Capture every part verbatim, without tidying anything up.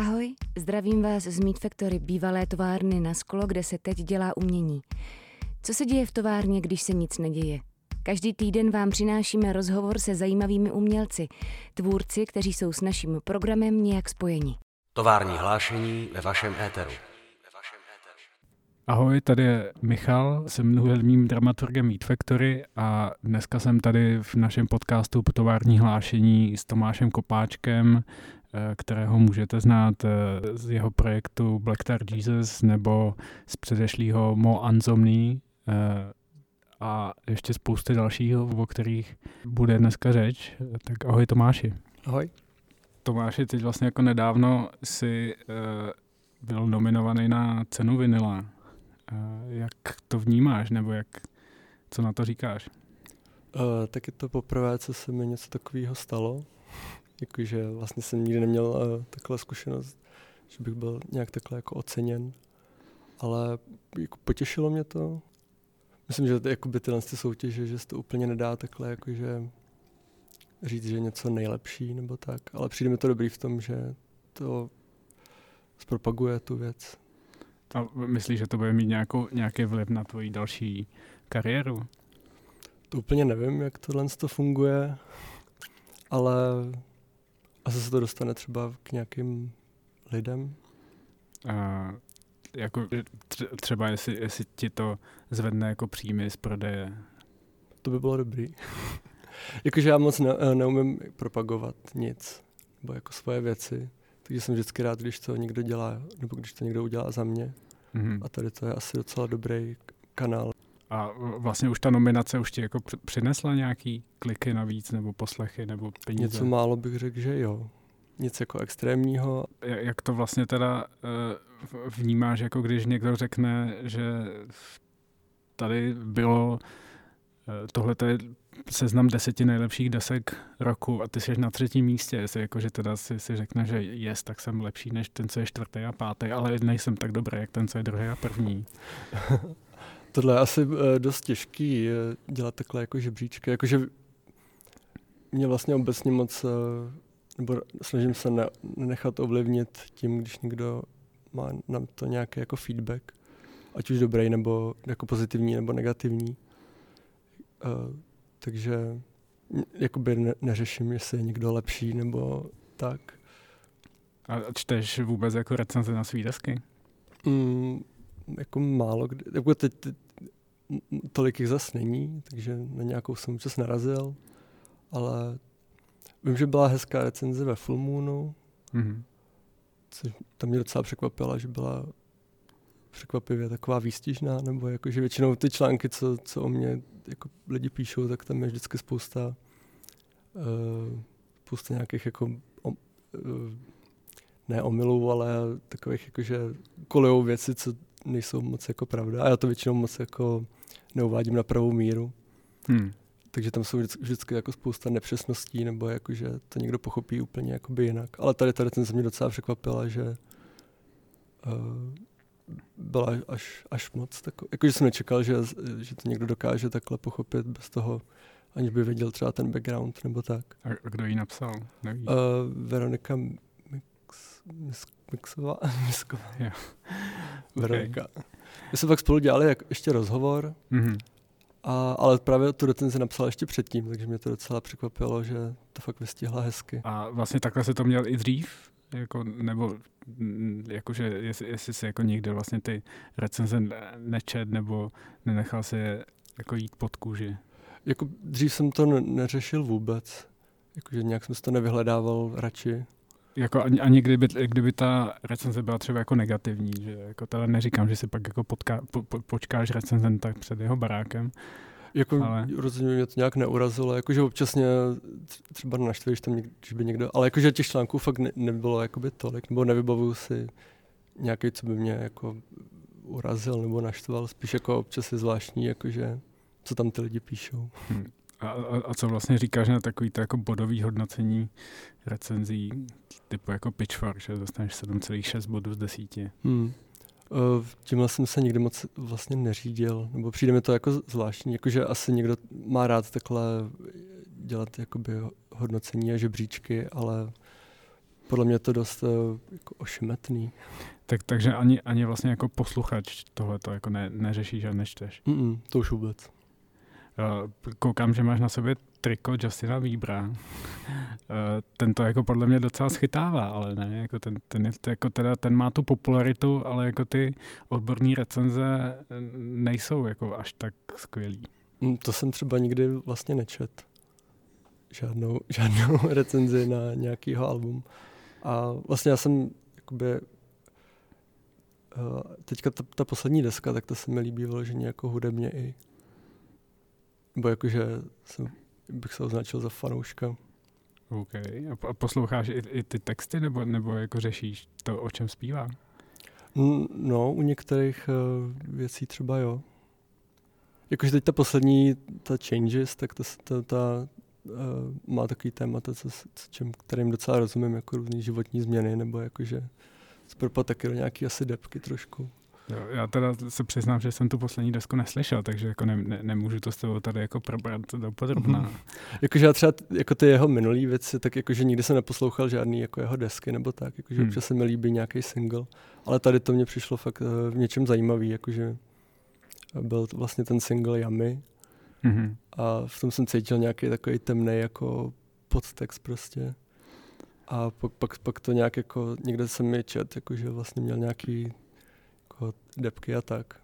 Ahoj, zdravím vás z Meat Factory, bývalé továrny na sklo, kde se teď dělá umění. Co se děje v továrně, když se nic neděje? Každý týden vám přinášíme rozhovor se zajímavými umělci, tvůrci, kteří jsou s naším programem nějak spojeni. Tovární hlášení ve vašem éteru. Ahoj, tady je Michal, jsem hudebním dramaturgem Meat Factory a dneska jsem tady v našem podcastu Tovární hlášení s Tomášem Kopáčkem, kterého můžete znát z jeho projektu Black Tar Jesus nebo z předešlého Mo Anzomny a ještě spousty dalších, o kterých bude dneska řeč. Tak ahoj Tomáši. Ahoj. Tomáši, teď vlastně jako nedávno si byl nominovaný na cenu Vinyla. Jak to vnímáš, nebo jak, co na to říkáš? Uh, tak je to poprvé, co se mi něco takového stalo. Jakože vlastně jsem nikdy neměl uh, takhle zkušenost, že bych byl nějak takhle jako oceněn. Ale jako potěšilo mě to. Myslím, že jakoby tyhle soutěže, že se to úplně nedá takhle jakože říct, že něco nejlepší nebo tak. Ale přijde mi to dobrý v tom, že to zpropaguje tu věc. A myslíš, že to bude mít nějakou, nějaký vliv na tvoji další kariéru? To úplně nevím, jak tohle to funguje, ale asi se to dostane třeba k nějakým lidem. A jako třeba jestli, jestli ti to zvedne jako příjmy z prodeje. To by bylo dobrý. Jakože já moc ne, neumím propagovat nic, nebo jako svoje věci. Takže jsem vždycky rád, když to někdo dělá, nebo když to někdo udělá za mě. Mm-hmm. A tady to je asi docela dobrý kanál. A vlastně už ta nominace už ti jako přinesla nějaký kliky navíc, nebo poslechy, nebo peníze? Něco málo bych řekl, že jo. Nic jako extrémního. Jak to vlastně teda vnímáš, jako když někdo řekne, že tady bylo, tohle je seznam deseti nejlepších desek roku a ty jsi na třetím místě, jestli jako, že teda si, si řekne, že jest, tak jsem lepší než ten, co je čtvrtý a pátý, ale nejsem tak dobrý, jak ten, co je druhý a první. Tohle je asi dost těžký dělat takhle jako žebříčky, jakože mě vlastně obecně moc, nebo snažím se ne, nechat ovlivnit tím, když někdo má nám to nějaký jako feedback, ať už dobrý, nebo jako pozitivní, nebo negativní. Uh, takže jakoby ne- neřeším, jestli je někdo lepší nebo tak. A čteš vůbec jako recenze na svý desky? Mm, jako málo kdy, jako teď, teď tolik jich zas není, takže na nějakou jsem čas narazil, ale vím, že byla hezká recenze ve Full Moonu, mm-hmm. což tam mě docela překvapila, že byla překvapivě taková výstižná, nebo jakože většinou ty články, co, co o mě jako lidi píšou, tak tam je vždycky spousta, uh, spousta nějakých jako um, uh, ne omylů, ale takových jakože kolejou věci, co nejsou moc jako pravda. A já to většinou moc jako neuvádím na pravou míru. Hmm. Takže tam jsou vždycky, vždycky jako spousta nepřesností, nebo jakože to někdo pochopí úplně jakoby jinak. Ale tady tady ten se mě docela překvapila, že uh, byla až, až moc taková. Jakože jsem nečekal, že, že to někdo dokáže takhle pochopit bez toho, aniž by věděl třeba ten background nebo tak. A kdo ji napsal? Neví. Uh, Veronika Mix, Mix, Mixová. Mixová. Yeah. Veronika. Okay. My jsme pak spolu dělali jak ještě rozhovor, mm-hmm. a, ale právě tu recenzi napsal ještě předtím, takže mě to docela překvapilo, že to fakt vystihla hezky. A vlastně takhle se to měl i dřív? Jako, nebo jakože jestli, jestli si jako někde vlastně ty recenze nečet nebo nenechal si je jako jít pod kůži. Jako dřív jsem to neřešil vůbec. Jakože nějak jsem si to nevyhledával radši. Jako a někdy by, kdyby ta recenze byla třeba jako negativní, že jako teda neříkám, že si pak jako potká, po, po, počkáš recenzenta před jeho barákem. Jako ale rozhodně mě to nějak neurazilo, jakože občas mě třeba naštve, že tam někdo, když by někdo, ale jakože těch článků fakt ne, nebylo jakoby tolik, nebo nevybavuju si nějaký, co by mě jako urazil nebo naštval, spíš jako občas je zvláštní, jakože co tam ty lidi píšou. Hmm. A, a, a co vlastně říkáš na takový to jako bodový hodnocení recenzí, typu jako Pitchfork, že dostaneš sedm celá šest bodů z desíti? Hmm. Tímhle jsem se nikdy moc vlastně neřídil, nebo přijde mi to jako zvláštní, jakože asi někdo má rád takhle dělat jakoby hodnocení a žebříčky, ale podle mě je to dost jako ošmetný. Tak, takže ani, ani vlastně jako posluchač tohleto jako ne, neřešíš a nečteš. Mm-mm, to už vůbec. Koukám, že máš na sobě triko Justina Biebera. Ten to jako podle mě docela schytává, ale ne, jako ten, ten, je, jako teda, ten má tu popularitu, ale jako ty odborné recenze nejsou jako až tak skvělý. To jsem třeba nikdy vlastně nečet. Žádnou, žádnou recenzi na nějakýho album. A vlastně já jsem jakoby teďka ta, ta poslední deska, tak to se mi líbí vyloženě jako hudebně i. Nebo jakože jsem, bych se označil za fanouška. OK. A posloucháš i, i ty texty, nebo, nebo jako řešíš to, o čem zpívá? No, u některých věcí třeba jo. Jakože teď ta poslední, ta Changes, tak ta, ta, ta uh, má takový témata, co, co čem, kterým docela rozumím, jako různý životní změny, nebo jakože zpropad taky do nějaký asi depky trošku. Jo, já teda se přiznám, že jsem tu poslední desku neslyšel, takže jako ne, ne, nemůžu to s tebou tady jako probrat dopodrobná. Mm-hmm. Jakože já třeba jako ty jeho minulý věci, tak jakože nikdy jsem neposlouchal žádný jako jeho desky nebo tak, jakože mm. občas se mi líbí nějaký single, ale tady to mě přišlo fakt uh, v něčem zajímavý, jakože byl to vlastně ten single Yummy mm-hmm. a v tom jsem cítil nějaký takový temnej jako podtext prostě. A pak, pak, pak to nějak jako, někde jsem mi čet, jakože vlastně měl nějaký jako depky a tak.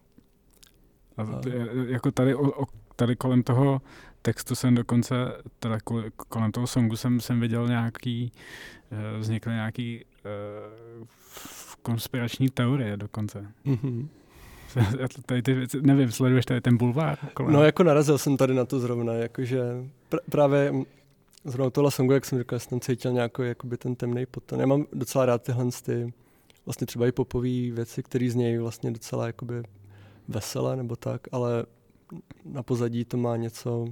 A a t- jako tady, o, o, tady kolem toho textu jsem dokonce, teda kolem toho songu jsem, jsem viděl nějaký, vznikly nějaký uh, konspirační teorie dokonce. Mm-hmm. Tady ty věci, nevím, sleduješ tady ten bulvár? Kolem. No jako narazil jsem tady na to zrovna, jakože pr- právě zrovna tohle songu, jak jsem říkal, jsem tam cítil nějaký jakoby ten temnej potom. Já mám docela rád tyhle ty vlastně třeba i popový věci, které znějí vlastně docela jakoby veselé nebo tak, ale na pozadí to má něco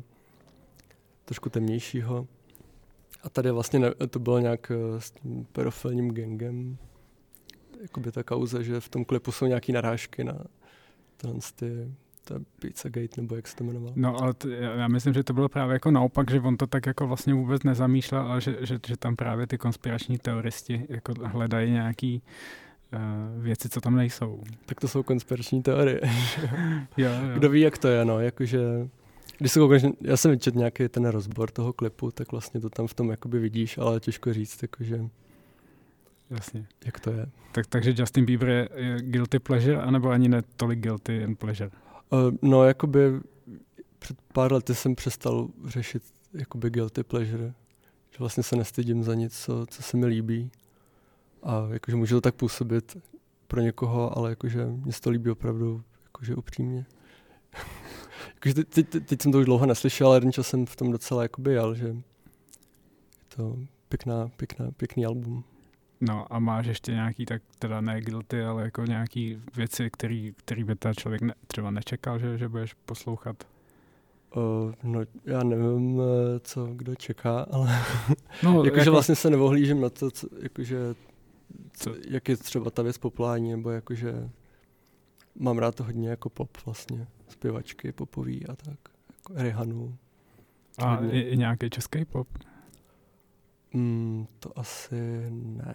trošku temnějšího. A tady vlastně ne, to bylo nějak s tím pedofilním gangem, jakoby ta kauza, že v tom klipu jsou nějaký narážky na tenhle ty Pizzagate, nebo jak se to jmenovalo. No, ale t- já myslím, že to bylo právě jako naopak, že on to tak jako vlastně vůbec nezamýšlel, ale že, že, že tam právě ty konspirační teoristi jako hledají nějaký uh, věci, co tam nejsou. Tak to jsou konspirační teorie. jo, jo. Kdo ví, jak to je, no, jakože když se koukneš, já jsem vyčet nějaký ten rozbor toho klipu, tak vlastně to tam v tom jakoby vidíš, ale těžko říct, jakože jasně. Jak to je. Tak, takže Justin Bieber je guilty pleasure, anebo ani ne tolik guilty and pleasure? No, jakoby před pár lety jsem přestal řešit jakoby guilty pleasure, že vlastně se nestydím za nic, co, co se mi líbí a jakože může to tak působit pro někoho, ale jakože mě se to líbí opravdu jakože upřímně. jakože teď, teď, teď jsem to už dlouho neslyšel, ale jeden čas jsem v tom docela jakoby jel, že je to pěkná, pěkná, pěkný album. No a máš ještě nějaký, tak teda ne guilty, ale jako nějaký věci, který, který by ten člověk ne, třeba nečekal, že, že budeš poslouchat? Uh, no já nevím, co kdo čeká, ale no, jakože jako vlastně se nevohlížím na to, co, jakože, co? Jak je třeba ta věc populární, nebo jakože mám rád to hodně jako pop vlastně, zpěvačky popový a tak, jako Rihanu. A i, i nějaký český pop? Mm, to asi ne.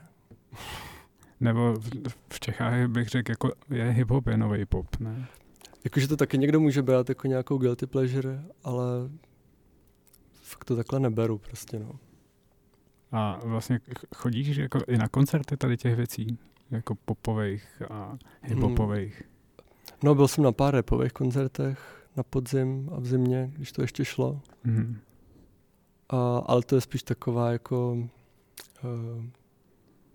Nebo v, v Čechách bych řekl, jako je hip-hop, je nový pop, ne? Jakože to taky někdo může brát jako nějakou guilty pleasure, ale fakt to takhle neberu prostě, no. A vlastně chodíš jako i na koncerty tady těch věcí, jako popovejch a hip-hopovejch? Mm. No, byl jsem na pár rapovejch koncertech na podzim a v zimě, když to ještě šlo. Mm. Uh, ale to je spíš taková jako uh,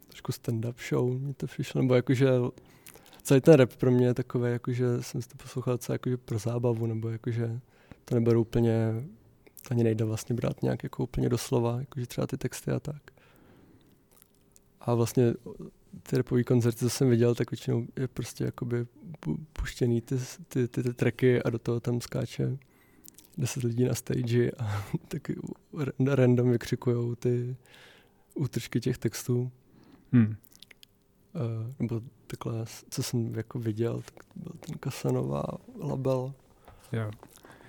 trošku stand-up show, mě to přišlo, nebo jakože celý ten rap pro mě je takový, jakože jsem si to poslouchal celé jakože pro zábavu, nebo jakože to neberu úplně, to ani nejde vlastně brát nějak jako úplně doslova, jakože třeba ty texty a tak. A vlastně ty rapový koncerty, co jsem viděl, tak většinou je prostě jakoby puštěný ty, ty, ty, ty tracky a do toho tam skáče deset lidí na stage a taky random vykřikujou ty útržky těch textů. Hmm. Uh, nebo takhle, co jsem jako viděl, tak byl ten Kasanova label. Yeah.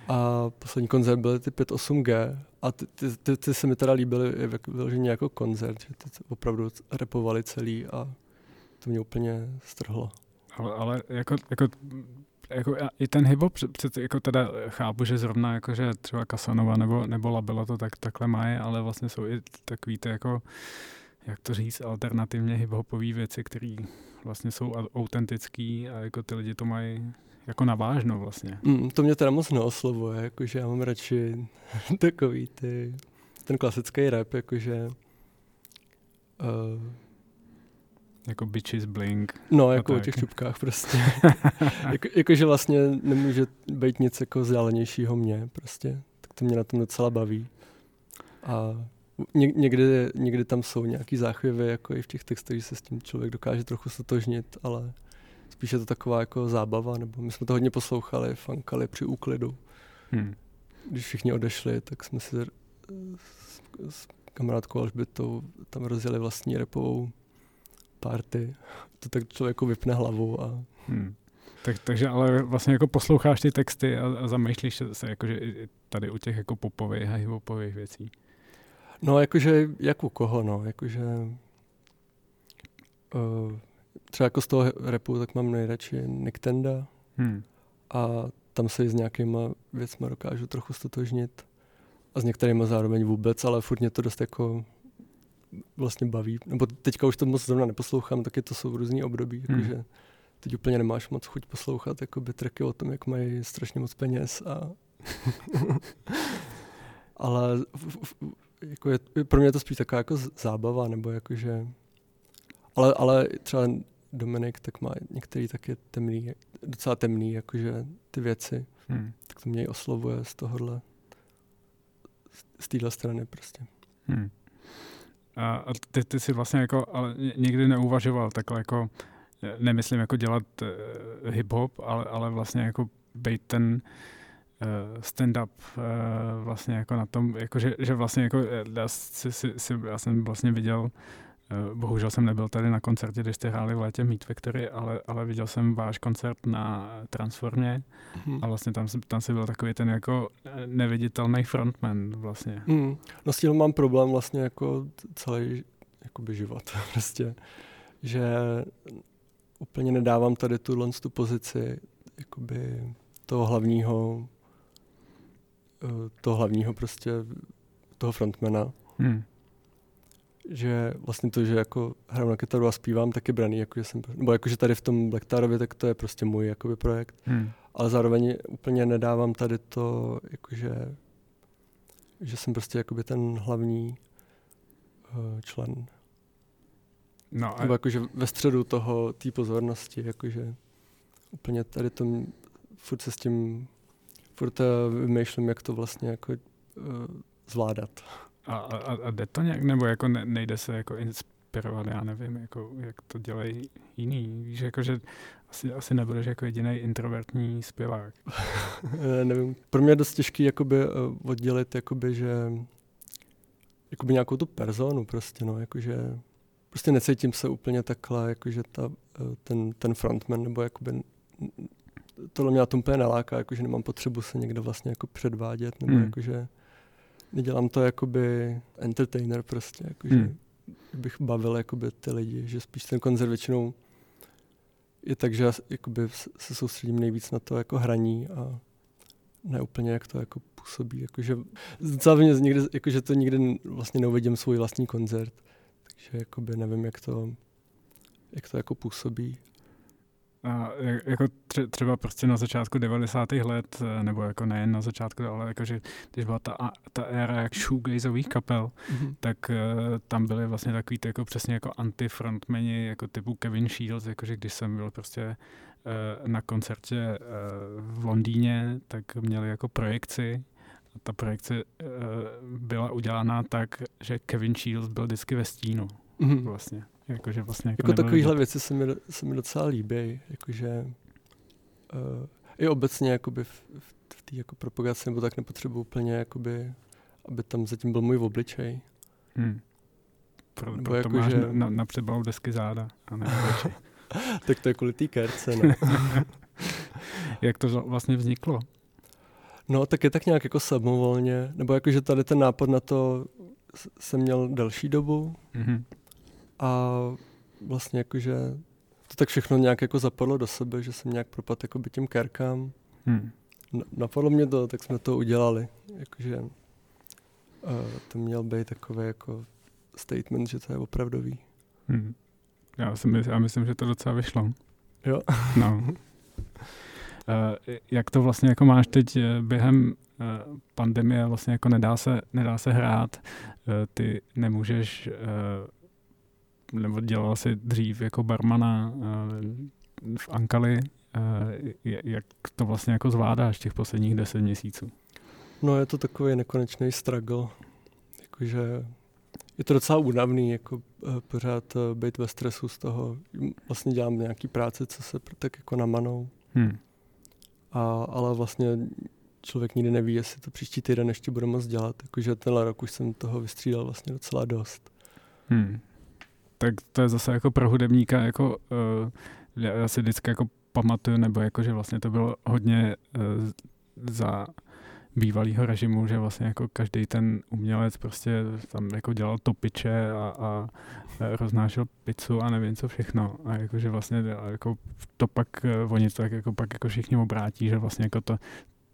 A poslední koncert byly ty pět osm gé A ty, ty, ty se mi teda líbily vyloženě jako koncert, že ty opravdu rapovali celý a to mě úplně strhlo. Ale, ale jako, jako, jako i ten hip-hop, před, jako teda chápu, že zrovna jako, že třeba Kasanova nebo, nebo Labela to tak, takhle mají, ale vlastně jsou i takový ty jako, jak to říct, alternativně hip-hopové věci, které vlastně jsou autentický a jako ty lidi to mají jako navážno vlastně. Mm, to mě teda moc neoslovuje, jakože já mám radši takový ty, ten klasický rap, jakože... Uh, jako bitches blink. No, jako o těch čupkách prostě. jako, jakože vlastně nemůže být nic jako vzdálenějšího mě prostě. Tak to mě na tom docela baví. A ně, někdy, někdy tam jsou nějaký záchvěvy, jako i v těch textech, že se s tím člověk dokáže trochu stotožnit, ale... Spíš je to taková jako zábava, nebo my jsme to hodně poslouchali, Ankali při úklidu. Hmm. Když všichni odešli, tak jsme si s, s kamarádkou Alžbětou tam rozjeli vlastní rapovou party. To tak člověku vypne hlavu a... Hmm. Tak, takže ale vlastně jako posloucháš ty texty a, a zamýšlíš se jakože tady u těch jako popových a hiphopových věcí. No jakože jak u koho, no, jakože... Uh, Třeba jako z toho rapu, tak mám nejradši Nik Tenda hmm. a tam se i s nějakýma věcma dokážu trochu stotožnit a s některýma zároveň vůbec, ale furt mě to dost jako vlastně baví. Nebo teďka už to moc zrovna neposlouchám, taky to jsou v různý období, hmm. jakože teď úplně nemáš moc chuť poslouchat jakoby tracky o tom, jak mají strašně moc peněz a... ale v, v, jako je, pro mě je to spíš taková jako zábava, nebo jakože... Ale, ale třeba Dominic tak má některý taky temný, docela temný, jakože ty věci, hmm. tak to mě i oslovuje z tohohle, z téhle strany prostě. Hmm. A ty, ty jsi vlastně jako, ale nikdy neuvažoval takhle jako, nemyslím jako dělat uh, hip-hop, ale, ale vlastně jako bejt ten Uh, stand-up uh, vlastně jako na tom, jako že, že vlastně jako já, si, si, si, já jsem vlastně viděl, bohužel jsem nebyl tady na koncertě, když jste hráli v létě Meat Factory, ale, ale viděl jsem váš koncert na Transformě mm. a vlastně tam, tam si byl takový ten jako neviditelný frontman vlastně. Mm. No s tím mám problém vlastně jako celý jakoby život prostě, že úplně nedávám tady tuhle tu pozici jakoby toho hlavního toho hlavního prostě toho frontmana. Mm. Že vlastně to, že jako hrám na kytaru a zpívám, tak je braný, jakože jsem, nebo jakože tady v tom Black Tarově, tak to je prostě můj jakoby projekt, hmm. ale zároveň úplně nedávám tady to, jakože, že jsem prostě jakoby ten hlavní uh, člen. No, nebo jakože ve středu toho, té pozornosti, jakože úplně tady to, furt se s tím, furt vymýšlím, jak to vlastně jako uh, zvládat. A, a, a jde to nějak, nebo jako ne, nejde se jako inspirovat, já nevím, jako, jak to dělají jiný. Víš, jako, že asi, asi nebudeš jako jedinej introvertní zpěvák. Nevím, pro mě je dost těžký jakoby, oddělit, jakoby, že jakoby nějakou tu personu prostě, no, jakože prostě necítím se úplně takhle, jakože ta, ten, ten frontman, nebo jakoby tohle mě na tom úplně naláká, jakože nemám potřebu se někde vlastně jako předvádět, nebo hmm. jakože dělám to jakoby entertainer prostě, jakože hmm. bych bavil jakoby ty lidi, že spíš ten koncert většinou je tak, že já jakoby se soustředím nejvíc na to jako hraní a ne úplně jak to jako působí, jakože docela mě někdy, jakože to nikdy vlastně neuvidím svůj vlastní koncert, takže jakoby nevím, jak to, jak to jako působí. A jako třeba prostě na začátku devadesátých let, nebo jako nejen na začátku, ale jakože když byla ta, ta éra jak shoegazových kapel, mm-hmm. tak tam byly vlastně takový ty jako přesně jako anti-frontmeni, jako typu Kevin Shields, jakože když jsem byl prostě na koncertě v Londýně, tak měli jako projekci. A ta projekce byla udělána tak, že Kevin Shields byl vždycky ve stínu mm-hmm. vlastně. Jako, že vlastně jako, jako takovýhle věci se mi, se mi docela líbí, jakože uh, i obecně jakoby v, v, v té jako propagaci nebo tak nepotřebuji úplně, jakoby, aby tam zatím byl můj obličej. Hmm. Pro, proto jako, máš že... na, na předbalu desky záda a ne obličej. Tak to je kvůli té kérce, ne? Jak to vlastně vzniklo? No tak je tak nějak jako samovolně, nebo jakože tady ten nápad na to jsem měl delší dobu mm-hmm. a vlastně jakože to tak všechno nějak jako zapadlo do sebe, že jsem nějak propadl jakoby těm kérkám. Mm. Napadlo mě to, tak jsme to udělali. Jakože uh, to měl být takový jako statement, že to je opravdový. Mm. Já, si myslím, já myslím, že to docela vyšlo. Jo. No. Uh, jak to vlastně jako máš teď během uh, pandemie, vlastně jako nedá se, nedá se hrát, uh, ty nemůžeš, uh, nebo dělal jsi dřív jako barmana uh, v Ankali, uh, jak to vlastně jako zvládáš těch posledních deset měsíců? No je to takový nekonečný struggle, jakože je to docela únavný, jako uh, pořád uh, být ve stresu z toho, vlastně dělám nějaký práce, co se tak jako namanou. Hmm. A, ale vlastně člověk nikdy neví, jestli to příští týden ještě bude moc dělat. Jakože tenhle rok už jsem toho vystřídal vlastně docela dost. Hmm. Tak to je zase jako pro hudebníka, jako, uh, já si vždycky jako pamatuju, nebo jako, že vlastně to bylo hodně uh, za bývalýho režimu, že vlastně jako každý ten umělec prostě tam jako dělal topiče a, a roznášel pizzu a nevím co všechno. A jakože vlastně jako to pak oni tak jako pak jako všichni obrátí, že vlastně jako to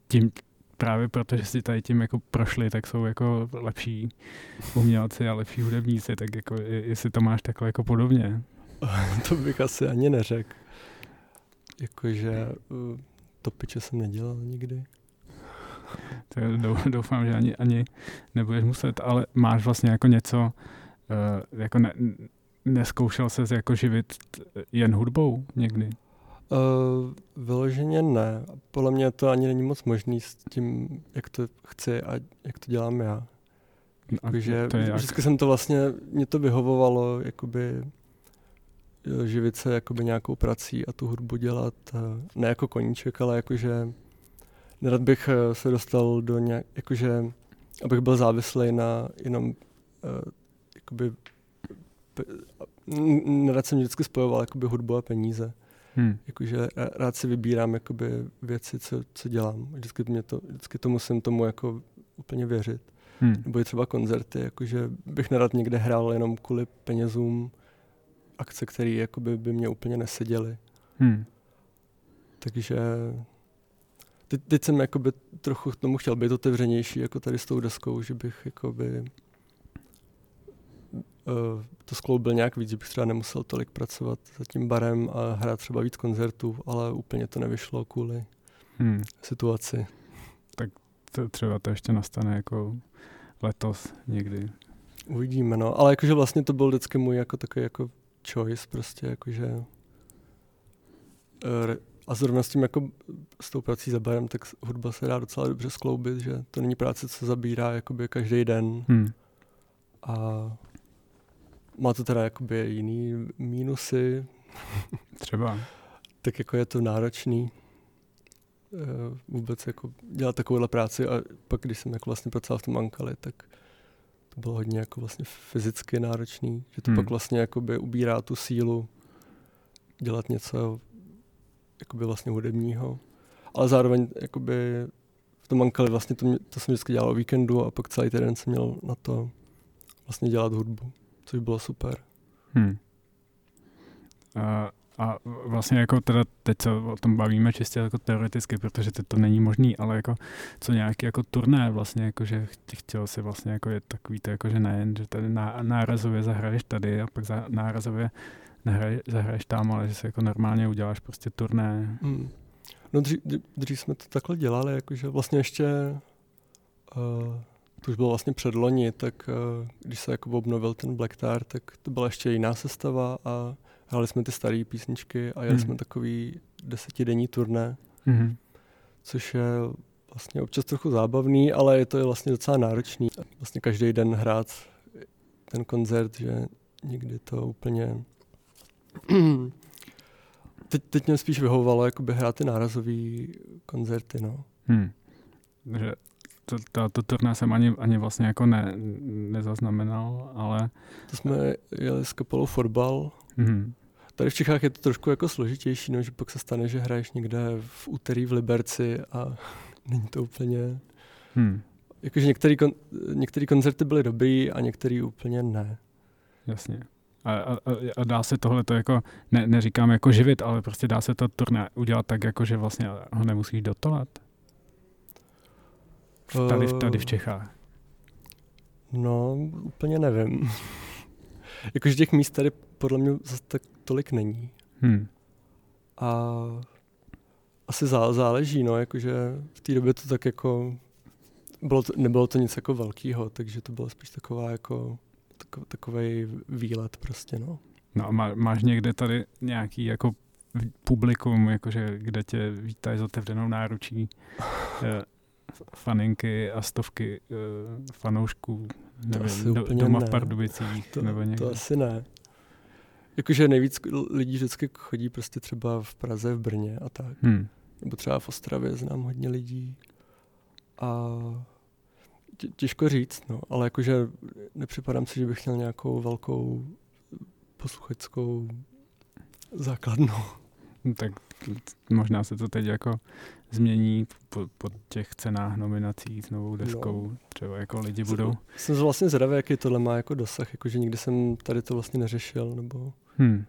tím právě proto, že si tady tím jako prošli, tak jsou jako lepší umělci a lepší hudebníci, tak jako jestli to máš takhle jako podobně. To bych asi ani neřekl. Jakože topiče jsem nedělal nikdy. Doufám, že ani, ani nebudeš muset, ale máš vlastně jako něco, jako ne, neskoušel ses jako živit jen hudbou někdy? Uh, vyloženě ne. Podle mě to ani není moc možný s tím, jak to chci a jak to dělám já. Takže vždycky jsem to vlastně, mě to vyhovovalo, jakoby živit se jakoby nějakou prací a tu hudbu dělat, ne jako koníček, ale jakože nerad bych se dostal do nějak, jakože, abych byl závislý na jenom, uh, jakoby, pe, nerad jsem vždycky spojoval jakoby hudbu a peníze. Hmm. Jakože rád si vybírám jakoby věci, co, co dělám. Vždycky, mě to, vždycky to musím tomu jako úplně věřit. Hmm. Nebo je třeba koncerty, jakože bych nerad někde hrál jenom kvůli penězům akce, které jakoby by mě úplně neseděly. Hmm. Takže Teď, teď jsem jakoby trochu tomu chtěl být otevřenější jako tady s tou deskou, že bych jakoby, uh, to skloubil nějak víc, že bych třeba nemusel tolik pracovat za tím barem a hrát třeba víc koncertů, ale úplně to nevyšlo kvůli hmm. situaci. Tak to třeba to ještě nastane jako letos někdy. Uvidíme, no, ale jakože vlastně to byl vždycky můj jako takový jako choice prostě, jakože uh, a zrovna s tím jako s tou prací za barem, tak hudba se dá docela dobře skloubit, že to není práce, co zabírá jakoby každý den. Hmm. A má to teda jakoby jiný mínusy. Třeba. Tak jako je to náročný vůbec jako dělat takovouhle práci a pak, když jsem jako vlastně pracoval v tom Ankali, tak to bylo hodně jako vlastně fyzicky náročný, že to hmm. pak vlastně jakoby ubírá tu sílu dělat něco jakoby vlastně hudebního, ale zároveň jakoby v tom Ankali vlastně to, mě, to jsem vždycky dělal o víkendu a pak celý týden jsem měl na to vlastně dělat hudbu, což bylo super. Hmm. A, a vlastně jako teda teď se o tom bavíme čistě jako teoreticky, protože teď to není možný, ale jako co nějaký jako turné vlastně, jako že chtěl si vlastně jako je takový to jako, že nejen, že tady ná, nárazově zahraješ tady a pak za, nárazově Nehraj, zahraješ tam, ale že se jako normálně uděláš prostě turné. Mm. No dřív, dřív jsme to takhle dělali, jakože vlastně ještě, uh, to už bylo vlastně předloni, tak uh, když se jako obnovil ten Black Tar, tak to byla ještě jiná sestava a hráli jsme ty staré písničky a jeli mm. jsme takový desetidenní turné, mm. což je vlastně občas trochu zábavný, ale je to vlastně docela náročný. Vlastně každý den hrát ten koncert, že nikdy to úplně Teď, teď mě spíš vyhovovalo jakoby hrát ty nárazový koncerty, no. Hmm. Že to, to, to turné jsem ani, ani vlastně jako ne, nezaznamenal, ale to jsme jeli s kapelou Fotbal. Hmm. Tady v Čechách je to trošku jako složitější, no, že pak se stane, že hraješ někde v úterý v Liberci a není to úplně... Hmm. Jakože některý, kon, některý koncerty byly dobrý a některý úplně ne. Jasně. A, a, a dá se tohle to jako, ne, neříkám jako živit, ale prostě dá se to turné udělat tak, jako že vlastně ho nemusíš dotovat? Tady, tady v Čechách. No, úplně nevím. Jakože těch míst tady podle mě zase tak tolik není. Hmm. A asi zá, záleží, no, jakože v té době to tak jako, bylo to, nebylo to nic jako velkýho, takže to bylo spíš taková jako, tako, takovej výlet prostě, no. No a má, máš někde tady nějaký jako publikum, jakože kde tě vítáš s otevřenou náručí? Faninky a stovky uh, fanoušků, nevím, do, doma ne. v Pardubicích, to, nebo někde. To asi ne. Jakože nejvíc lidí vždycky chodí prostě třeba v Praze, v Brně a tak. Hmm. Nebo třeba v Ostravě znám hodně lidí. A tě, těžko říct, no, ale jakože nepřipadám si, že bych měl nějakou velkou posluchačskou základnu. Tak možná se to teď jako změní po, po těch cenách nominací s novou deskou, no. Třeba jako lidi budou. Jsem vlastně zvědavý, jaký tohle má jako dosah, jakože nikdy jsem tady to vlastně neřešil, nebo, hmm.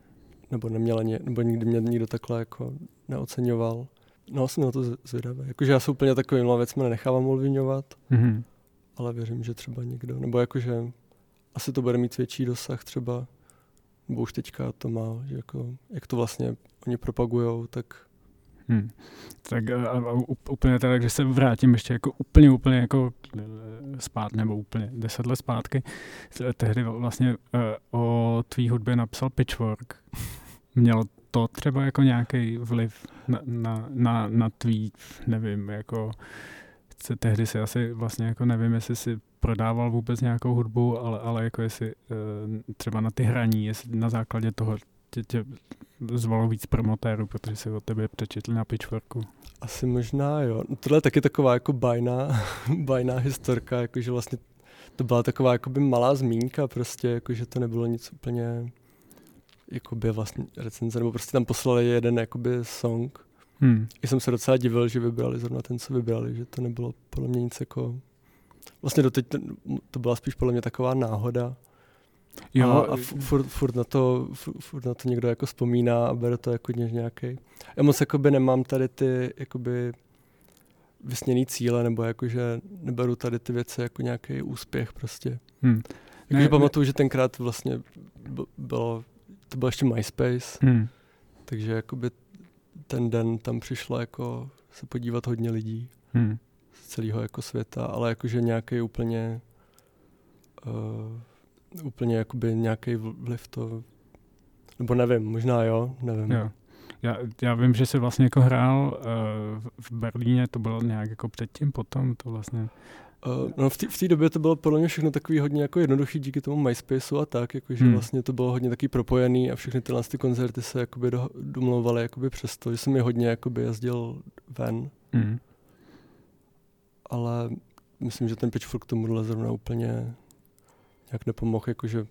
nebo neměl ani, nebo nikdy mě nikdo takhle jako neoceňoval. No jsem na to zvědavý, jakože já se úplně takovýmhle věcmi nenechávám ovlivňovat, hmm. ale věřím, že třeba někdo, nebo jakože asi to bude mít větší dosah třeba, nebo už teďka to má, že jako, jak to vlastně oni propagujou, tak... Hmm. Tak a, a úplně tak, že se vrátím ještě jako úplně, úplně jako zpátky, nebo úplně deset let zpátky. Tehdy vlastně uh, o tvý hudbě napsal Pitchfork. Mělo to třeba jako nějaký vliv na, na, na, na tvý, nevím, jako... Se, tehdy si asi vlastně jako nevím, jestli si prodával vůbec nějakou hudbu, ale, ale jako jestli třeba na ty hraní, jestli na základě toho tě, tě zvalo víc promotérů, protože si o tebe přečetli na Pitchforku. Asi možná jo. Tohle je taky taková jako bajná, bajná historka, jakože vlastně to byla taková jakoby malá zmínka prostě, jakože to nebylo nic úplně jakoby vlastně recenze, nebo prostě tam poslali jeden jakoby song. Hmm. Já jsem se docela divil, že vybrali zrovna ten, co vybrali, že to nebylo podle mě nic jako... Vlastně doteď to byla spíš podle mě taková náhoda. Jo. A, a furt, furt, na to, furt na to někdo jako vzpomíná a bere to jako nějaký. Já moc jakoby nemám tady ty jakoby vysněný cíle, nebo jakože neberu tady ty věci jako nějaký úspěch prostě. Hmm. Jakože pamatuju, že tenkrát vlastně bylo, to byl ještě MySpace, hmm. takže jakoby ten den tam přišlo jako se podívat hodně lidí hmm. z celého jako světa, ale jakože nějaký úplně uh, úplně jakoby nějaký vliv to, nebo nevím, možná jo, nevím. Jo. Já, já vím, že jsi vlastně jako hrál uh, v Berlíně, to bylo nějak jako předtím, potom to vlastně... Uh, no v té v té době to bylo podle mě všechno takový hodně jako jednoduchý díky tomu MySpaceu a tak, jakože hmm. vlastně to bylo hodně taky propojený a všechny tyhle ty koncerty se jakoby do, domlouvaly jakoby přesto, že jsem je hodně jakoby jezdil ven. Hmm. Ale myslím, že ten Pitchfork tomuhle zrovna úplně nějak nepomohl, jakože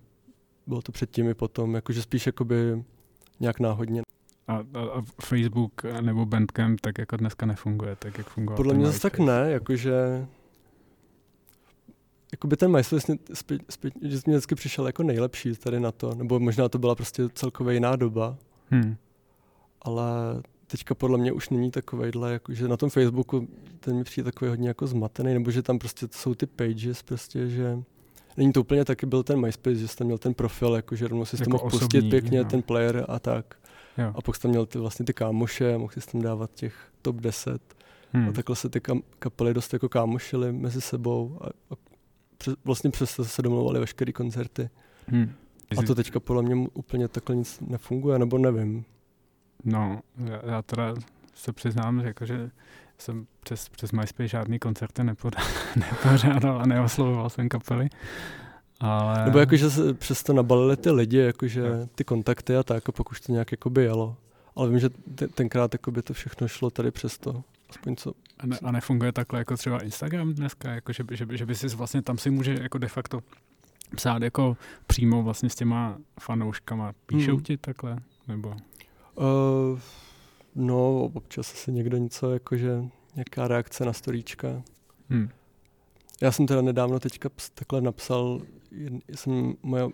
bylo to předtím i potom, jakože spíš jakoby nějak náhodně. A, a, a Facebook nebo Bandcamp tak jako dneska nefunguje, tak jak fungoval? Podle mě zase tak ne, jakože... Jakoby ten MySpace mě vždycky přišel jako nejlepší tady na to, nebo možná to byla prostě celkově jiná doba, hmm. ale teďka podle mě už není takovejhle, jako, že na tom Facebooku ten mi přijde takový hodně jako zmatený, nebo že tam prostě jsou ty pages prostě, že není to úplně taky byl ten MySpace, že jsi tam měl ten profil, jako, že rovnou si jako tam mohl osobní, pustit pěkně jo. ten player a tak. Jo. A pak jsi tam měl ty, vlastně ty kámoše, mohl jsi tam dávat těch top deset hmm. a takhle se ty kam, kapely dost jako kámošily mezi sebou a, a vlastně přesto se domlouvali veškerý koncerty. Hmm. A to teďka podle mě úplně takhle nic nefunguje, nebo nevím. No, já, já teda se přiznám, že, jako, že jsem přes, přes MySpace žádný koncerty nepoda- nepořádal a neoslovoval jsem kapely. Ale... Nebo jakože se přesto nabalili ty lidi, jakože ty kontakty a tak, a pak už to nějak jakoby jelo. Ale vím, že te- tenkrát jakoby to všechno šlo tady přesto. Aspoň co. A, ne, a nefunguje takhle jako třeba Instagram dneska, jako že, že, že by si vlastně, tam si může jako de facto psát jako přímo vlastně s těma fanouškama. Píšou hmm. ti takhle? Nebo? Uh, no, občas asi někdo něco jakože nějaká reakce na storíčka. Hmm. Já jsem teda nedávno teďka takhle napsal, jsem moje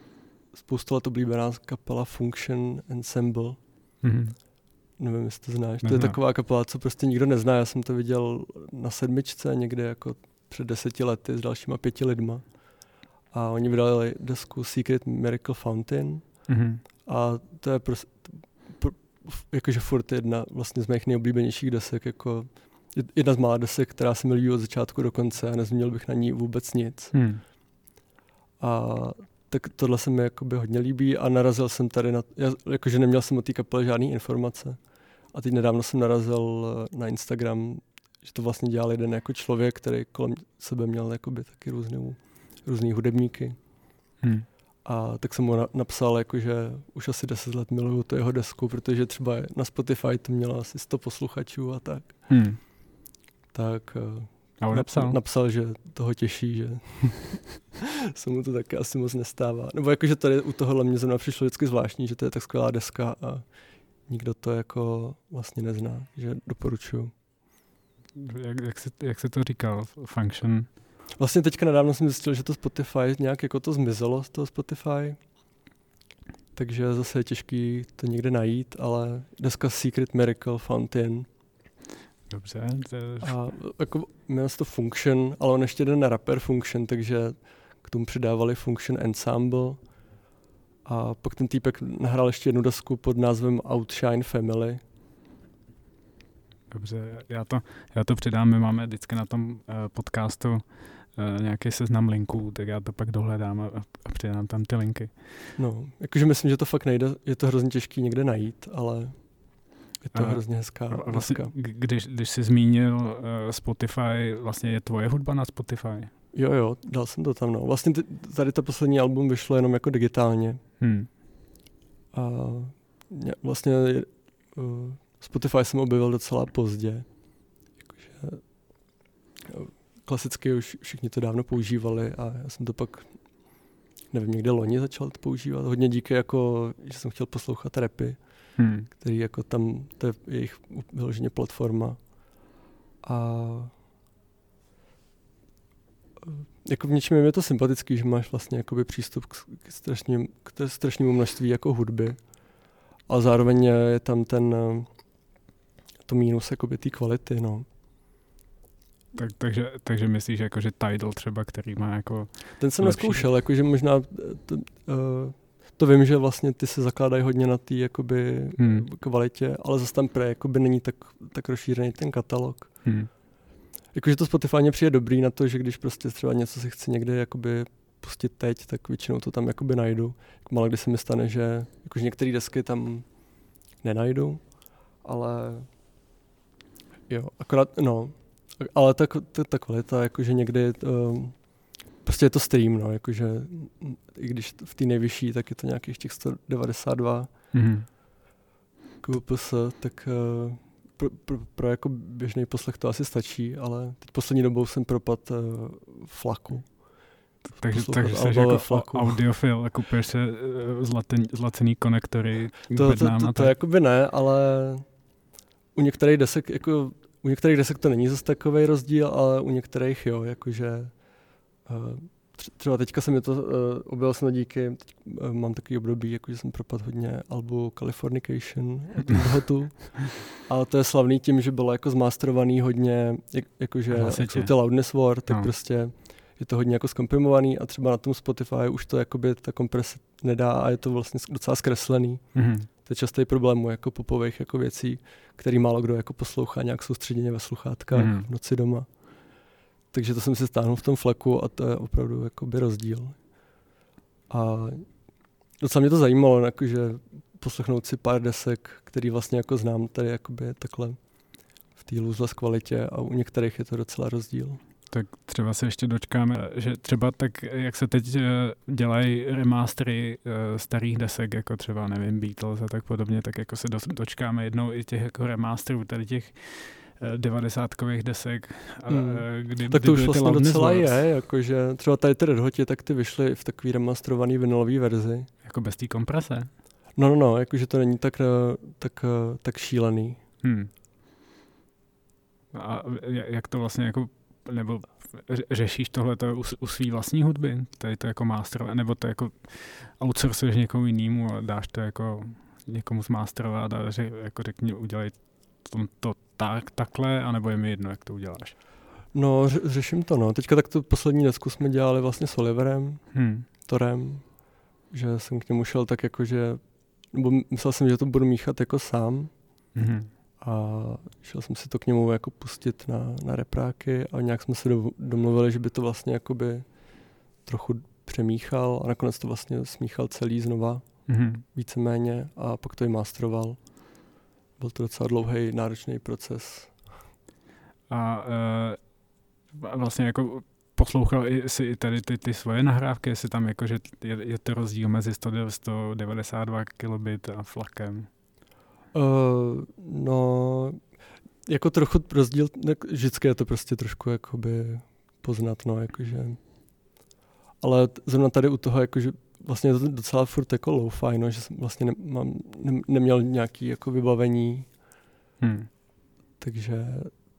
spoustu let oblíbená kapela Function Ensemble. Hmm. Nevím, jestli to znáš. Neznám. To je taková kapela, co prostě nikdo nezná. Já jsem to viděl na sedmičce někde jako před deseti lety s dalšíma pěti lidma. A oni vydali desku Secret Miracle Fountain. Mm-hmm. A to je prostě, pro, jakože furt jedna vlastně z mých nejoblíbenějších desek. Jako jedna z mála desek, která se mi líbí od začátku do konce a nezměnil bych na ní vůbec nic. Mm. A tak tohle se mi jakoby hodně líbí a narazil jsem tady na, já, jakože neměl jsem o té kapele žádný informace. A teď nedávno jsem narazil na Instagram, že to vlastně dělal jeden jako člověk, který kolem sebe měl jakoby taky různou různý hudebníky. Hmm. A tak jsem mu na- napsal, jakože už asi deset let miluju tu jeho desku, protože třeba na Spotify to mělo asi sto posluchačů a tak. Hmm. Tak a napsal? napsal, že toho těší, že se mu to taky asi moc nestává. Nebo jakože tady u tohohle mě zrovna přišlo vždycky zvláštní, že to je tak skvělá deska a nikdo to jako vlastně nezná, že doporučuju. Jak, jak, jsi, jak jsi to říkal? Function? Vlastně teďka nedávno jsem zjistil, že to Spotify nějak jako to zmizelo z toho Spotify, takže zase je těžký to někde najít, ale deska Secret Miracle Fountain. Dobře. To... A jako jmenuje se to Function, ale on ještě jde na rapper Function, takže k tomu přidávali Function Ensemble. A pak ten týpek nahrál ještě jednu desku pod názvem Outshine Family. Dobře, já to, já to přidám, my máme vždycky na tom uh, podcastu uh, nějaký seznam linků, tak já to pak dohledám a, a přidám tam ty linky. No, jakože myslím, že to fakt nejde, je to hrozně těžký někde najít, ale je to a, hrozně hezká deska. Vlastně, když, když jsi zmínil uh, Spotify, vlastně je tvoje hudba na Spotify? Jo, jo, dal jsem to tam, no. Vlastně t- tady to poslední album vyšlo jenom jako digitálně. Hmm. A vlastně... Uh, Spotify jsem objevil docela pozdě. Jakože klasicky už všichni to dávno používali a já jsem to pak, nevím, někde loni začal to používat. Hodně díky, jako, že jsem chtěl poslouchat rapy, hmm. který jako tam, to je jejich vyloženě platforma. A jako v něčem je to sympatický, že máš vlastně jakoby přístup k, strašným, k strašnému množství jako hudby. A zároveň je tam ten to mínus jakoby té kvality, no. Tak, takže, takže myslíš, jako, že Tidal třeba, který má jako... Ten jsem lepší. Neskoušel, jakože možná to, uh, to vím, že vlastně ty se zakládají hodně na té jakoby hmm. kvalitě, ale zase tam pre, jakoby není tak, tak rozšířený ten katalog. Hmm. Jakože to Spotify mě přijde dobrý na to, že když prostě třeba něco si chci někde jakoby pustit teď, tak většinou to tam jakoby najdu. Málo kdy se mi stane, že jakože některé desky tam nenajdu, ale jo, akorát, no, ale ta, ta, ta kvalita, jakože někdy um, prostě je to stream, no, jakože i když v té nejvyšší, tak je to nějakých těch sto devadesát dva mm-hmm. K P S, tak uh, pro, pro, pro jako běžný poslech to asi stačí, ale teď poslední dobou jsem propad uh, flaku. Takže, takže jsi jako audiofil a kupuješ se zlacený konektory. To, to, to, to, to jakoby ne, ale u některých desek, jako, u některých desek to není zase takovej rozdíl, ale u některých jo, jakože třeba teďka se mi to objel jsem díky, teď mám takový období, jakože jsem propadl hodně albu Californication od Hotu. A to je slavný tím, že bylo jako zmasterovaný hodně, jak, jakože jak jsou ty loudness war, tak no. Prostě je to hodně jako zkomprimovaný a třeba na tom Spotify už to jakoby ta komprese nedá a je to vlastně docela zkreslený. Mm-hmm. To je častý problém jako popových jako věcí, který málo kdo jako poslouchá nějak soustředěně ve sluchátkách mm-hmm. v noci doma. Takže to jsem si stáhnul v tom fleku a to je opravdu jakoby rozdíl. A docela mě to zajímalo, jakože poslechnout si pár desek, který vlastně jako znám tady jakoby takhle v té lůzlas kvalitě a u některých je to docela rozdíl. Tak třeba se ještě dočkáme, že třeba tak, jak se teď dělají remastery starých desek, jako třeba, nevím, Beatles a tak podobně, tak jako se dočkáme jednou i těch jako remasterů tady těch devadesátkových desek. Mm. Kdy, tak to už vlastně docela je, jakože třeba tady ty Red Hoti, tak ty vyšly v takový remasterovaný vinylové verzi. Jako bez té komprese? No, no, no, jakože to není tak, tak, tak šílený. Hmm. A jak to vlastně jako, nebo řešíš tohleto u, u svý vlastní hudby? Tady to jako master, nebo to jako outsourcuješ někomu jinému a dáš to jako někomu zmasterovat a řek, jako řekni, udělej to tak, takhle, anebo je mi jedno, jak to uděláš? No, řeším to, no. Teďka tak tu poslední desku jsme dělali vlastně s Oliverem, hmm. Torem, že jsem k němu šel tak jako, že, nebo myslel jsem, že to budu míchat jako sám, hmm. A šel jsem si to k němu jako pustit na, na repráky a nějak jsme se do, domluvili, že by to vlastně jakoby trochu přemíchal a nakonec to vlastně smíchal celý znova, mm-hmm. víceméně, a pak to i masteroval. Byl to docela dlouhý, náročný proces. A e, vlastně jako poslouchal jsi i tady ty, ty svoje nahrávky, jestli tam jako, že je, je to rozdíl mezi sto devadesát dva kilobit a flakem? Uh, no, jako trochu rozdíl, ne, vždycky je to prostě trošku jakoby poznat, no, jakože. Ale t- zrovna tady u toho, jakože vlastně je to docela furt jako lo-fi, no, že jsem vlastně nemám, ne- neměl nějaký jako vybavení, hmm. takže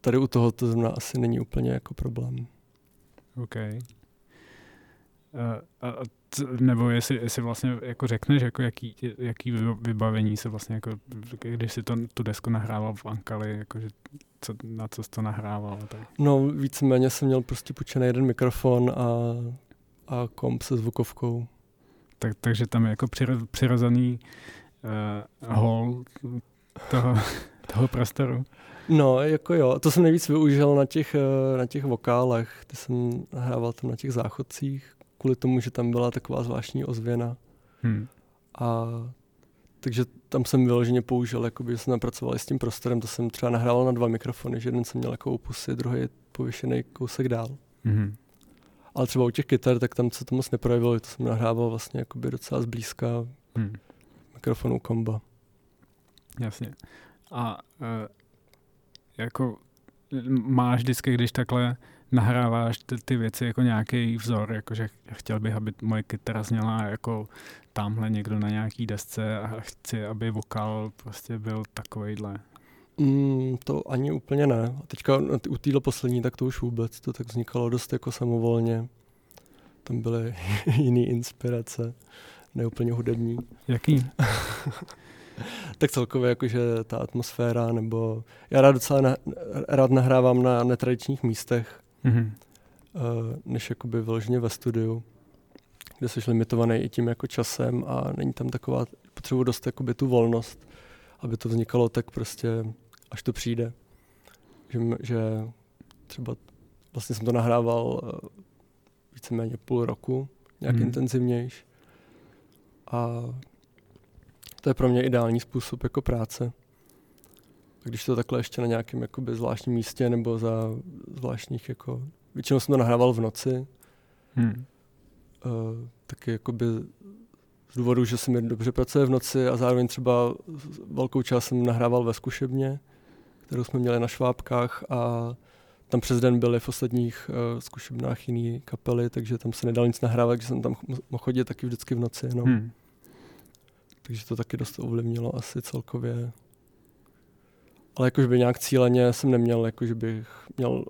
tady u toho to zrovna asi není úplně jako problém. OK. Uh, uh. Nebo jestli, jestli vlastně jako řekneš, jako jaký, jaký vybavení se vlastně, jako, když si to, tu desku nahrával v Ankali, jako, že co, na co jsi to nahrával? Tak. No víceméně jsem měl prostě půjčený jeden mikrofon a, a komp se zvukovkou. Tak, takže tam je jako přiro, přirozený uh, hol toho, toho prostoru. No, jako jo. To jsem nejvíc využil na těch, na těch vokálech. Ty jsem nahrával tam na těch záchodcích. Kvůli tomu, že tam byla taková zvláštní ozvěna. Hmm. A takže tam jsem vyloženě použil, jakoby, že jsem napracoval s tím prostorem, to jsem třeba nahrával na dva mikrofony, že jeden jsem měl jako u pusy, druhý je pověšený kousek dál. Hmm. Ale třeba u těch kytar, tak tam se to moc neprojevilo, to jsem nahrával vlastně jakoby docela zblízka hmm. mikrofonu komba. Jasně. A uh, jako máš vždycky, když takhle nahráváš ty, ty věci jako nějaký vzor, jakože chtěl bych, aby moje kytara zněla jako tamhle někdo na nějaký desce a chci, aby vokál prostě byl takovejhle. Mm, to ani úplně ne. A teďka u téhle poslední, tak to už vůbec, to tak vznikalo dost jako samovolně. Tam byly jiný inspirace, neúplně hudební. Jaký? Tak celkově jakože ta atmosféra, nebo já rád docela na, rád nahrávám na netradičních místech, mm-hmm. než jakoby vyloženě ve studiu, kde jsi limitovaný i tím jako časem a není tam taková, potřebuji dost jakoby tu volnost, aby to vznikalo tak prostě, až to přijde. Že, že třeba vlastně jsem to nahrával víceméně půl roku, nějak mm-hmm. intenzivnější. A to je pro mě ideální způsob jako práce. A když to takhle ještě na nějakém jakoby zvláštním místě nebo za zvláštních jako... Většinou jsem to nahrával v noci. Hmm. Uh, taky jakoby z důvodu, že se mi dobře pracuje v noci a zároveň třeba velkou část jsem nahrával ve zkušebně, kterou jsme měli na Švápkách a tam přes den byly v ostatních uh, zkušebnách jiný kapely, takže tam se nedal nic nahrávat, takže jsem tam mohl chodit taky vždycky v noci. No. Hmm. Takže to taky dost ovlivnilo asi celkově. Ale jakož by nějak cíleně jsem neměl, jakože bych měl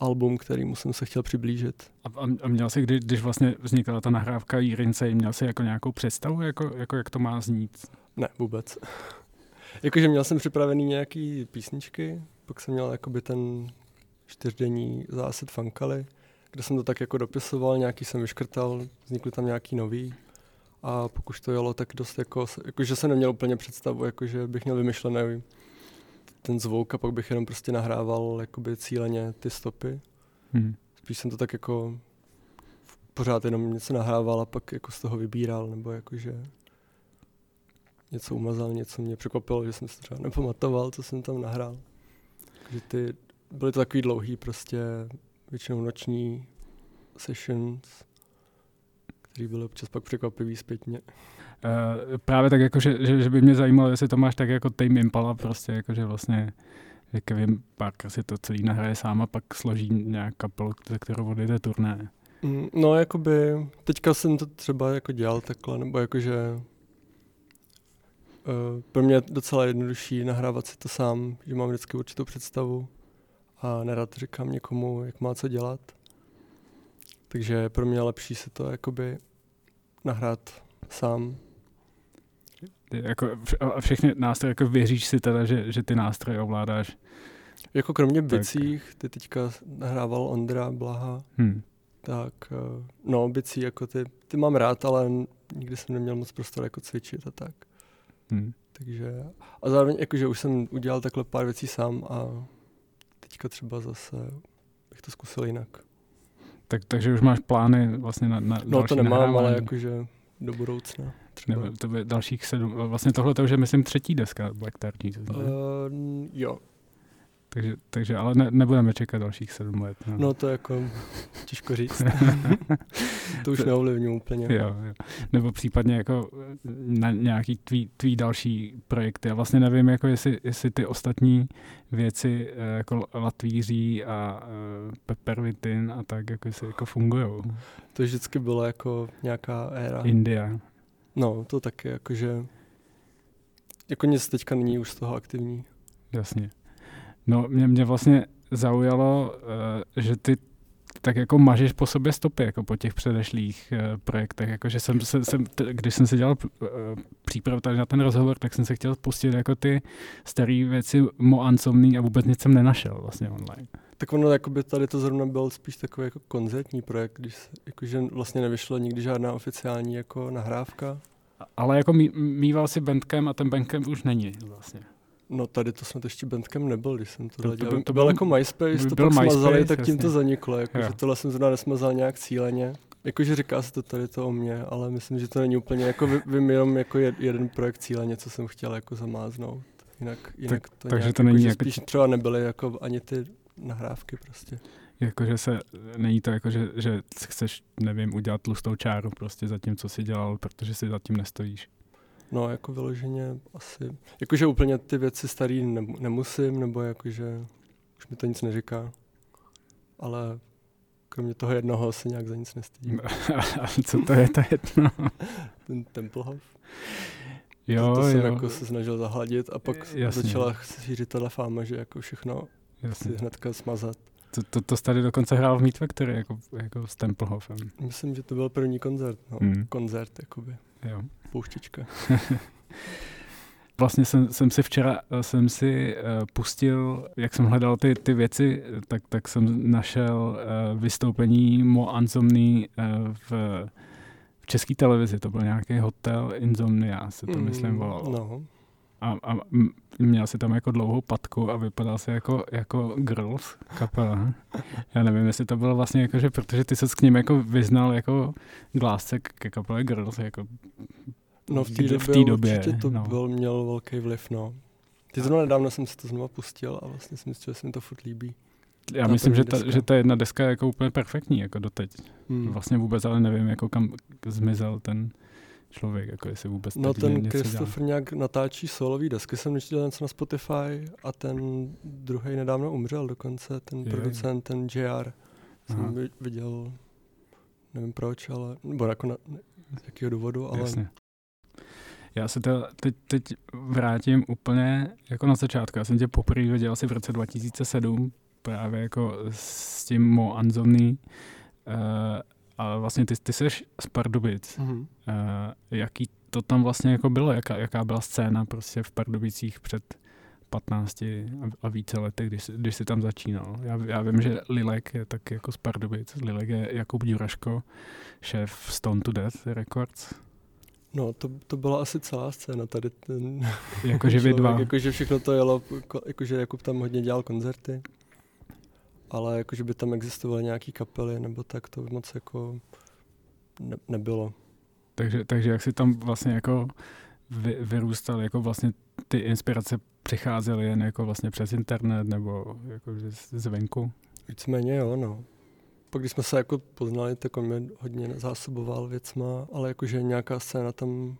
album, kterému jsem se chtěl přiblížit. A, a měl jsi, kdy, když vlastně vznikala ta nahrávka Jírince, měl jsi jako nějakou představu, jako, jako jak to má znít? Ne, vůbec. Jakože měl jsem připravený nějaký písničky, pak jsem měl jakoby ten čtyřdenní záset Funkaly, kde jsem to tak jako dopisoval, nějaký jsem vyškrtal, vznikly tam nějaký nový. A pokud to jelo, tak dost jako, jakože jsem neměl úplně představu, jakože bych měl vymyšlený ten zvuk a pak bych jenom prostě nahrával jakoby cíleně ty stopy. Hmm. Spíš jsem to tak jako pořád jenom něco nahrával a pak jako z toho vybíral, nebo jakože něco umazal, něco mě překvapilo, že jsem se třeba nepamatoval, co jsem tam nahrál. Takže ty, byly to takový dlouhý prostě, většinou noční sessions, který byly občas pak překvapivý zpětně. Uh, právě tak, jako, že, že, že by mě zajímalo, jestli to máš tak jako Tame Impala, prostě, jako, že vlastně že Kevin Parker si to celý nahraje sám a pak složí nějak kapelu, za kterou odjede turné. Mm, no, jakoby, teďka jsem to třeba jako dělal takhle, nebo jakože uh, pro mě je docela jednodušší nahrávat si to sám, že mám vždycky určitou představu a nerad říkám někomu, jak má co dělat. Takže je pro mě lepší se to jakoby nahrát sám. Jako všechny nástroje, jako věříš si teda, že, že ty nástroje ovládáš? Jako kromě bicích, ty teďka nahrával Ondra Blaha, hmm. tak no bicí, jako ty, ty mám rád, ale nikdy jsem neměl moc prostor jako cvičit a tak. Hmm. Takže a zároveň jakože už jsem udělal takhle pár věcí sám a teďka třeba zase bych to zkusil jinak. Tak, takže už máš plány vlastně na, na no, další nahrávání? No to nemám, nahrávání. Ale jakože do budoucna. Třeba. Nebo to by dalších sedm, vlastně tohle to už je myslím třetí deska Black Tar Jesus. Uh, jo. Takže, takže ale ne, nebudeme čekat dalších sedm let. No, no to jako těžko říct. To už neovlivňuji úplně. Jo, jo. Nebo případně jako na nějaký tvý, tvý další projekty. Já vlastně nevím, jako jestli, jestli ty ostatní věci jako Latvíří a Peppervitin a tak, jako jestli jako fungujou. To vždycky bylo jako nějaká éra. India. No, to taky jakože jako nic teďka není už z toho aktivní. Jasně. No, mě, mě vlastně zaujalo, že ty tak jako mažeš po sobě stopy, jako po těch předešlých projektech, jakože jsem, jsem, jsem, když jsem si dělal přípravu tady na ten rozhovor, tak jsem se chtěl pustit jako ty staré věci Mo Anzomny a vůbec nic jsem nenašel vlastně online. Tak ono, jakoby tady to zrovna byl spíš takový jako koncertní projekt, když se, jakože vlastně nevyšlo nikdy žádná oficiální jako nahrávka. Ale jako mý, mýval si Bandcamp a ten Bandcamp už není vlastně. No tady to jsme to ještě Bandcamp nebyl, když jsem tohle to, to, dělal. To, to byl jako MySpace, to pak smazali, tak tím to zaniklo. Jako, že tohle jsem zrovna nesmazal nějak cíleně. Jakože říká se to tady to o mě, ale myslím, že to není úplně, jako vím jenom jako jeden projekt cíleně, co jsem chtěl jako zamáznout. Jinak, jinak tak, to takže nějak, to není jako, jako... spíš třeba nebyly jako ani ty nahrávky prostě. Jakože se, není to jako, že, že chceš, nevím, udělat tlustou čáru prostě za tím, co jsi dělal, protože si za tím nestojíš. No, jako vyloženě asi, jakože úplně ty věci starý ne, nemusím, nebo jakože už mi to nic neříká, ale kromě toho jednoho se nějak za nic nestydím. A co to je to jedno? Ten Tempelhof. Jo, to, to jsem jo. Jako se snažil zahladit a pak Jasně. začala šířit tato fáma, že jako všechno Jasně. si hnedka smazat. To, to, to jsi tady dokonce hrál v Meat Factory, jako, jako s Tempelhofem. Myslím, že to byl první koncert, no, hmm. koncert, jakoby. Jo. Pouštička. Vlastně jsem, jsem si včera jsem si uh, pustil, jak jsem hledal ty, ty věci, tak, tak jsem našel uh, vystoupení Mo Anzomny uh, v, v české televizi. To byl nějaký Hotel Insomnia, se to mm, myslím volalo. No. A, a měl si tam jako dlouhou patku a vypadal se jako, jako Girls kapela. Já nevím, jestli to bylo vlastně jako, že protože ty se s ním jako vyznal jako glásek ke kapele Girls jako no v té době, době. Určitě to no. byl, měl velký vliv, no. Ty zrovna nedávno jsem si to znovu pustil a vlastně jsem si, že se mi to furt líbí. Já ta myslím, že ta, že ta jedna deska je jako úplně perfektní jako doteď. Hmm. Vlastně vůbec ale nevím, jako kam zmizel ten člověk, jako jestli vůbec no tady něco dělá. No ten Christopher nějak natáčí solový desky, jsem nečtěl něco na Spotify a ten druhý nedávno umřel dokonce, ten Jej. producent, ten J R. Jsem viděl, nevím proč, ale, nebo jako na, ne, z jakého důvodu, ale... Jasně. Já se teda teď, teď vrátím úplně jako na začátku. Já jsem tě poprvé viděl asi v roce dva tisíce sedm, právě jako s tím Mo Anzomny. Uh, Ale vlastně ty, ty seš z Pardubic. Mm-hmm. Uh, jaký to tam vlastně jako bylo? Jaká, jaká byla scéna prostě v Pardubicích před patnácti a více lety, když, když jsi tam začínal? Já, já vím, že Lilek je tak jako z Pardubic. Lilek je Jakub Budůvraško, šéf Stone to Death Records. No, to, to byla asi celá scéna tady. Ten jakože vy dva. Jakože všechno to jelo, jakože Jakub tam hodně dělal koncerty. Ale jakože by tam existovaly nějaký kapely, nebo tak to moc jako ne- nebylo. Takže, takže jak jsi tam vlastně jako vy, vyrůstal, jako vlastně ty inspirace přicházely jen jako vlastně přes internet, nebo jako zvenku? Víceméně jo, no. Pak když jsme se jako poznali, tak on mě hodně zásoboval věcma, ale jakože nějaká scéna tam,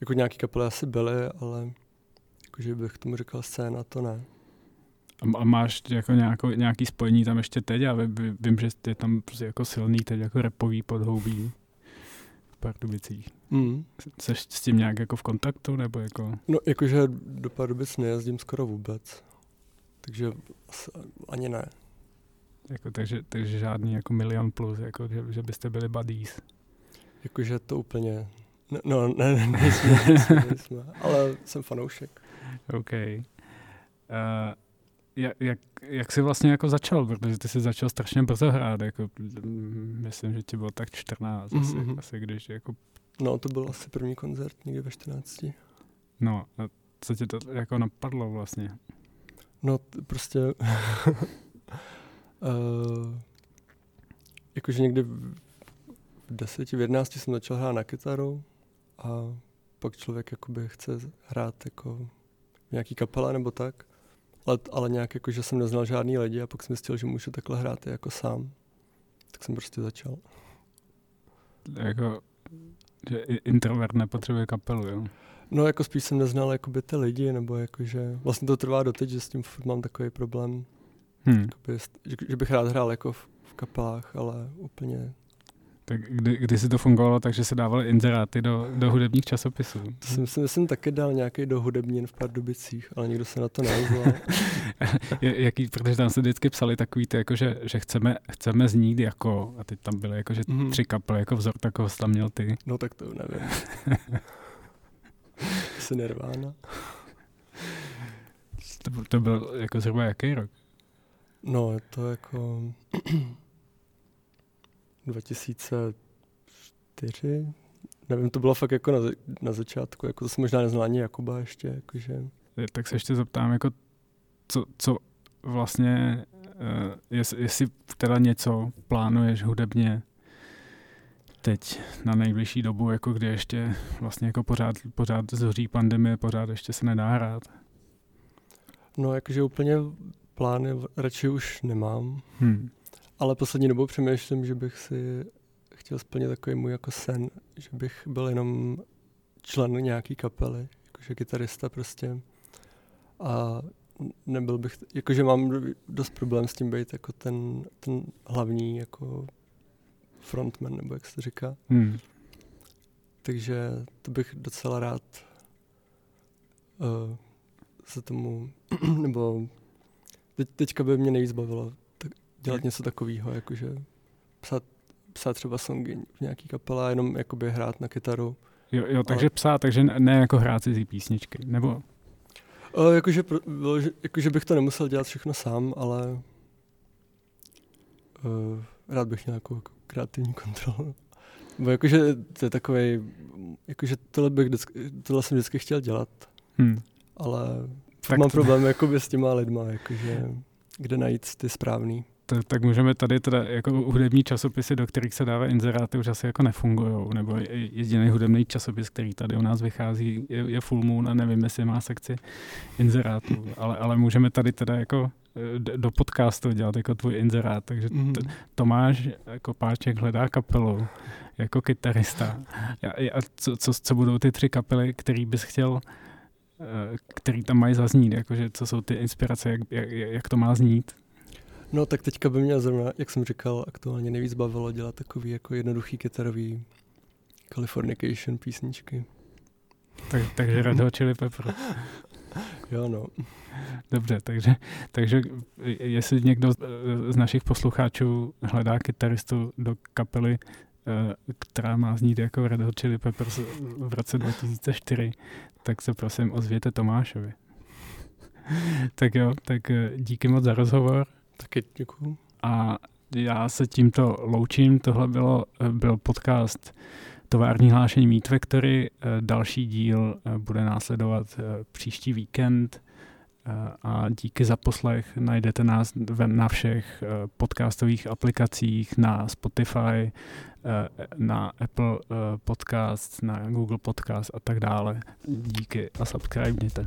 jako nějaký kapely asi byly, ale jakože bych tomu říkal scéna, to ne. A máš jako nějakou, nějaký spojení tam ještě teď? Já vím, že je tam jako silný teď jako rapový podhoubí v Pardubicích. Mm. Jseš s tím nějak jako v kontaktu? Nebo jako? No jakože do Pardubic nejezdím skoro vůbec. takže ani ne. Jako, takže, takže žádný jako milion plus, jako, že, že byste byli buddies. Jakože to úplně... No, no ne, ne, nejsme, nejsme, nejsme, ale jsem fanoušek. OK. Uh, jak, jak, jak jsi vlastně jako začal? Protože ty jsi začal strašně brzo hrát. Jako, myslím, že ti bylo tak čtrnáct. Mm-hmm. Asi, asi, když jako... No, to byl asi první koncert někdy ve čtrnácti. No, a co tě to jako napadlo vlastně? No, t- prostě... Uh, jakože někdy v deseti, v jedenácti jsem začal hrát na kytaru a pak člověk jakoby chce hrát jako nějaký kapela nebo tak, ale, ale nějak jakože jsem neznal žádný lidi a pak jsem zjistil, že můžu takhle hrát i jako sám, tak jsem prostě začal. Jako, že introvert nepotřebuje kapelu, jo? No jako spíš jsem neznal jakoby ty lidi, nebo jakože, vlastně to trvá doteď, že s tím furt mám takový problém. Hmm. Jakoby, že bych rád hrál jako v, v kapelách, ale úplně... Tak kdy, kdy si to fungovalo, takže se dávaly inzeráty do, do hudebních časopisů? To jsem, jsem, jsem taky dal nějaký do hudební v Pardubicích, ale nikdo se na to neozval. Jaký, protože tam se vždycky psali takový ty, jako, že, že chceme, chceme znít jako, a teď tam byly jako, že hmm. tři kapely, jako vzor, tak ho tam měl ty. No tak to nevím. Jsi Nirvana. To, to byl jako zhruba jaký rok? No, je to jako dva tisíce čtyři, nevím, to bylo fakt jako na, na začátku, jako to jsem možná neznal ani Jakuba ještě, jakože. Tak se ještě zeptám, jako co, co vlastně, uh, jest, jestli teda něco plánuješ hudebně teď na nejbližší dobu, jako kdy ještě vlastně jako pořád, pořád zhoří pandemie, pořád ještě se nedá hrát? No, jakože úplně... Plány radši už nemám, hmm. ale poslední dobou přemýšlím, že bych si chtěl splnit takový můj jako sen, že bych byl jenom člen nějaký kapely, jakože kytarista prostě a nebyl bych, jakože mám dost problém s tím být jako ten, ten hlavní jako frontman, nebo jak se to říká, hmm. takže to bych docela rád uh, se tomu, nebo Teď, teďka by mě nejvíc bavilo tak dělat něco takového, jakože psát, psát třeba songy v nějaký kapele, jenom jakoby hrát na kytaru. Jo, jo takže ale... psát, takže ne jako hrát si ty písničky, nebo? O, jakože, jakože bych to nemusel dělat všechno sám, ale uh, rád bych měl nějakou kreativní kontrolu. Bo jakože to je takovej, jakože tohle, bych vždycky, tohle jsem vždycky chtěl dělat, hmm. ale... Tak mám problém jakoby s těma lidma, jakože, kde najít ty správný. To, tak můžeme tady teda jako hudební časopisy, do kterých se dává inzeráty, už asi jako nefungujou, nebo jediný hudební časopis, který tady u nás vychází, je, je Full Moon a nevím, jestli má sekci inzerátů, ale, ale můžeme tady teda jako do podcastu dělat jako tvůj inzerát, takže mm-hmm. t- Tomáš Kopáček hledá kapelu jako kytarista. A, a co, co, co budou ty tři kapely, který bys chtěl který tam mají zaznít, jakože co jsou ty inspirace, jak, jak, jak to má znít? No tak teďka by mě zrovna, jak jsem říkal, aktuálně nejvíc bavilo dělat takový jako jednoduchý kytarový Californication písničky. Tak, takže Red Hot Chili Peppers. Jo no. Dobře, takže, takže jestli někdo z našich posluchačů hledá kytaristu do kapely, která má znít jako Red Hot Chili Peppers v roce dva tisíce čtyři, tak se prosím ozvěte Tomášovi. Tak jo, tak díky moc za rozhovor. Taky děkuju. A já se tímto loučím. Tohle bylo, byl podcast Tovární hlášení Meat Factory. Další díl bude následovat příští víkend. A díky za poslech. Najdete nás na všech podcastových aplikacích, na Spotify, na Apple Podcast, na Google Podcast a tak dále. Díky a subscribe-něte.